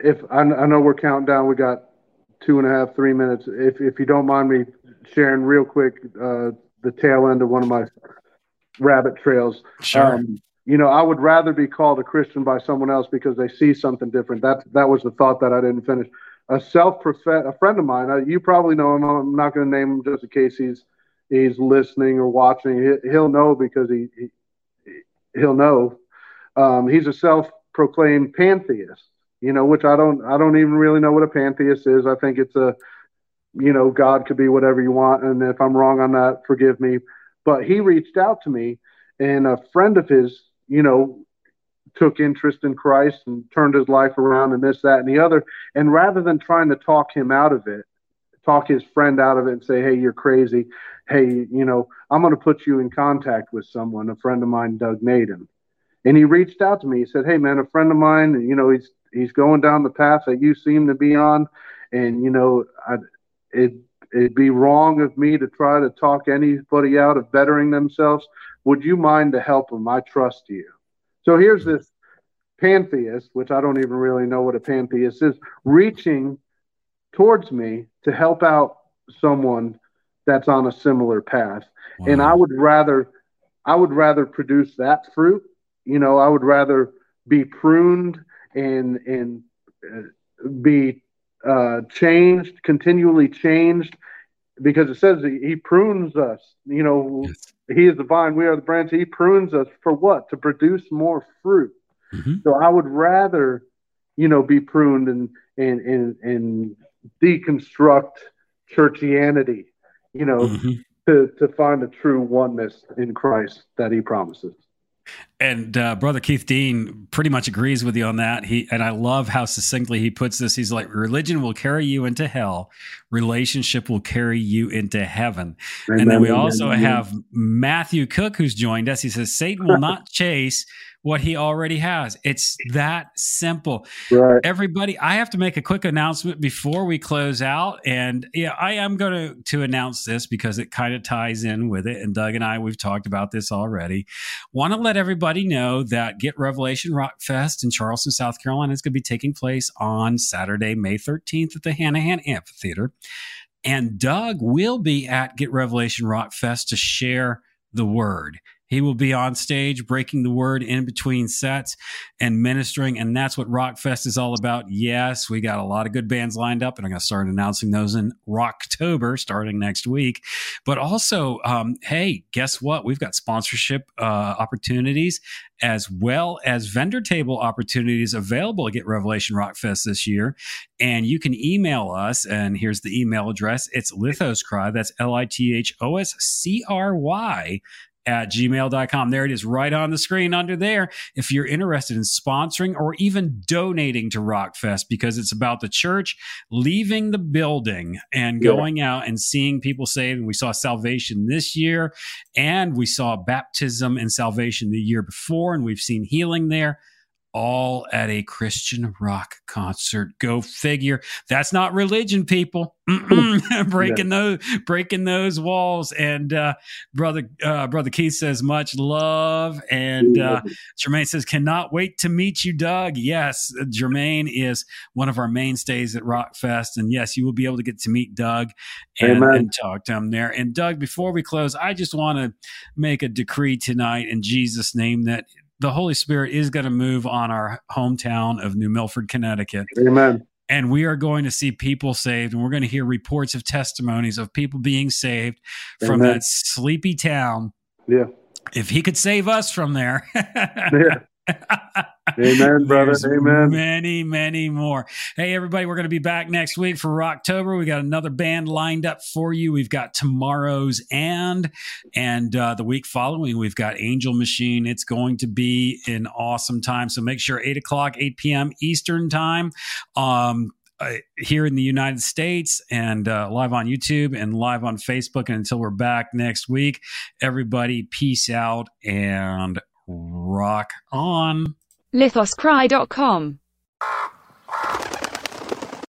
If I know we're counting down, we got 2.5, 3 minutes. If you don't mind me sharing real quick, the tail end of one of my rabbit trails. Sure. You know, I would rather be called a Christian by someone else because they see something different. That was the thought that I didn't finish. A friend of mine, you probably know him. I'm not going to name him just in case he's listening or watching. He'll know because he'll know. He's a self-proclaimed pantheist. You know, which I don't even really know what a pantheist is. I think it's a, you know, God could be whatever you want, and if I'm wrong on that, forgive me. But he reached out to me, and a friend of his, you know, took interest in Christ and turned his life around and this, that, and the other. And rather than trying to talk him out of it, talk his friend out of it and say, hey, you're crazy. Hey, you know, I'm going to put you in contact with someone, a friend of mine, Doug Naden. And he reached out to me. He said, hey, man, a friend of mine, you know, he's going down the path that you seem to be on. And, you know, it'd be wrong of me to try to talk anybody out of bettering themselves. Would you mind to help him? I trust you. So here's this pantheist, which I don't even really know what a pantheist is, reaching towards me to help out someone that's on a similar path. Wow. And I would rather produce that fruit. You know, I would rather be pruned and be changed, continually changed, because it says he prunes us, you know, he is the vine, we are the branches. He prunes us for what? To produce more fruit. Mm-hmm. So I would rather, you know, be pruned and deconstruct churchianity, you know, to find a true oneness in Christ that he promises. And Brother Keith Dean pretty much agrees with you on that. And I love how succinctly he puts this. He's like, religion will carry you into hell. Relationship will carry you into heaven. Amen. And then we also have Matthew Cook, who's joined us. He says, Satan will not chase what he already has. It's that simple. Right. Everybody, I have to make a quick announcement before we close out. And yeah, I am going to announce this because it kind of ties in with it. And Doug and I, we've talked about this already. Want to let everybody know that Get Revelation Rock Fest in Charleston, South Carolina is going to be taking place on Saturday, May 13th at the Hanahan Amphitheater. And Doug will be at Get Revelation Rock Fest to share the word. He will be on stage breaking the word in between sets and ministering. And that's what Rockfest is all about. Yes, we got a lot of good bands lined up, and I'm going to start announcing those in Rocktober starting next week. But also, hey, guess what? We've got sponsorship opportunities as well as vendor table opportunities available at Get Revelation Rockfest this year. And you can email us, and here's the email address. It's Lithoscry, that's Lithoscry at gmail.com. There it is right on the screen under there. If you're interested in sponsoring or even donating to Rockfest, because it's about the church leaving the building and going out and seeing people saved. And we saw salvation this year, and we saw baptism and salvation the year before, and we've seen healing there. All at a Christian rock concert. Go figure. That's not religion, people. breaking those walls. And brother Keith says much love. And Jermaine says, cannot wait to meet you, Doug. Yes, Jermaine is one of our mainstays at Rockfest, and yes, you will be able to get to meet Doug and talk to him there. And Doug, before we close, I just want to make a decree tonight in Jesus' name that the Holy Spirit is going to move on our hometown of New Milford, Connecticut. Amen. And we are going to see people saved, and we're going to hear reports of testimonies of people being saved from that sleepy town. Yeah. If he could save us from there. Yeah. Amen, brother. Amen. Many, many more. Hey, everybody, we're going to be back next week for Rocktober. We got another band lined up for you. We've got Tomorrow's And the week following, we've got Angel Machine. It's going to be an awesome time. So make sure 8 p.m. Eastern time. Here in the United States, and live on YouTube and live on Facebook. And until we're back next week, everybody, peace out and rock on. Lithoscry.com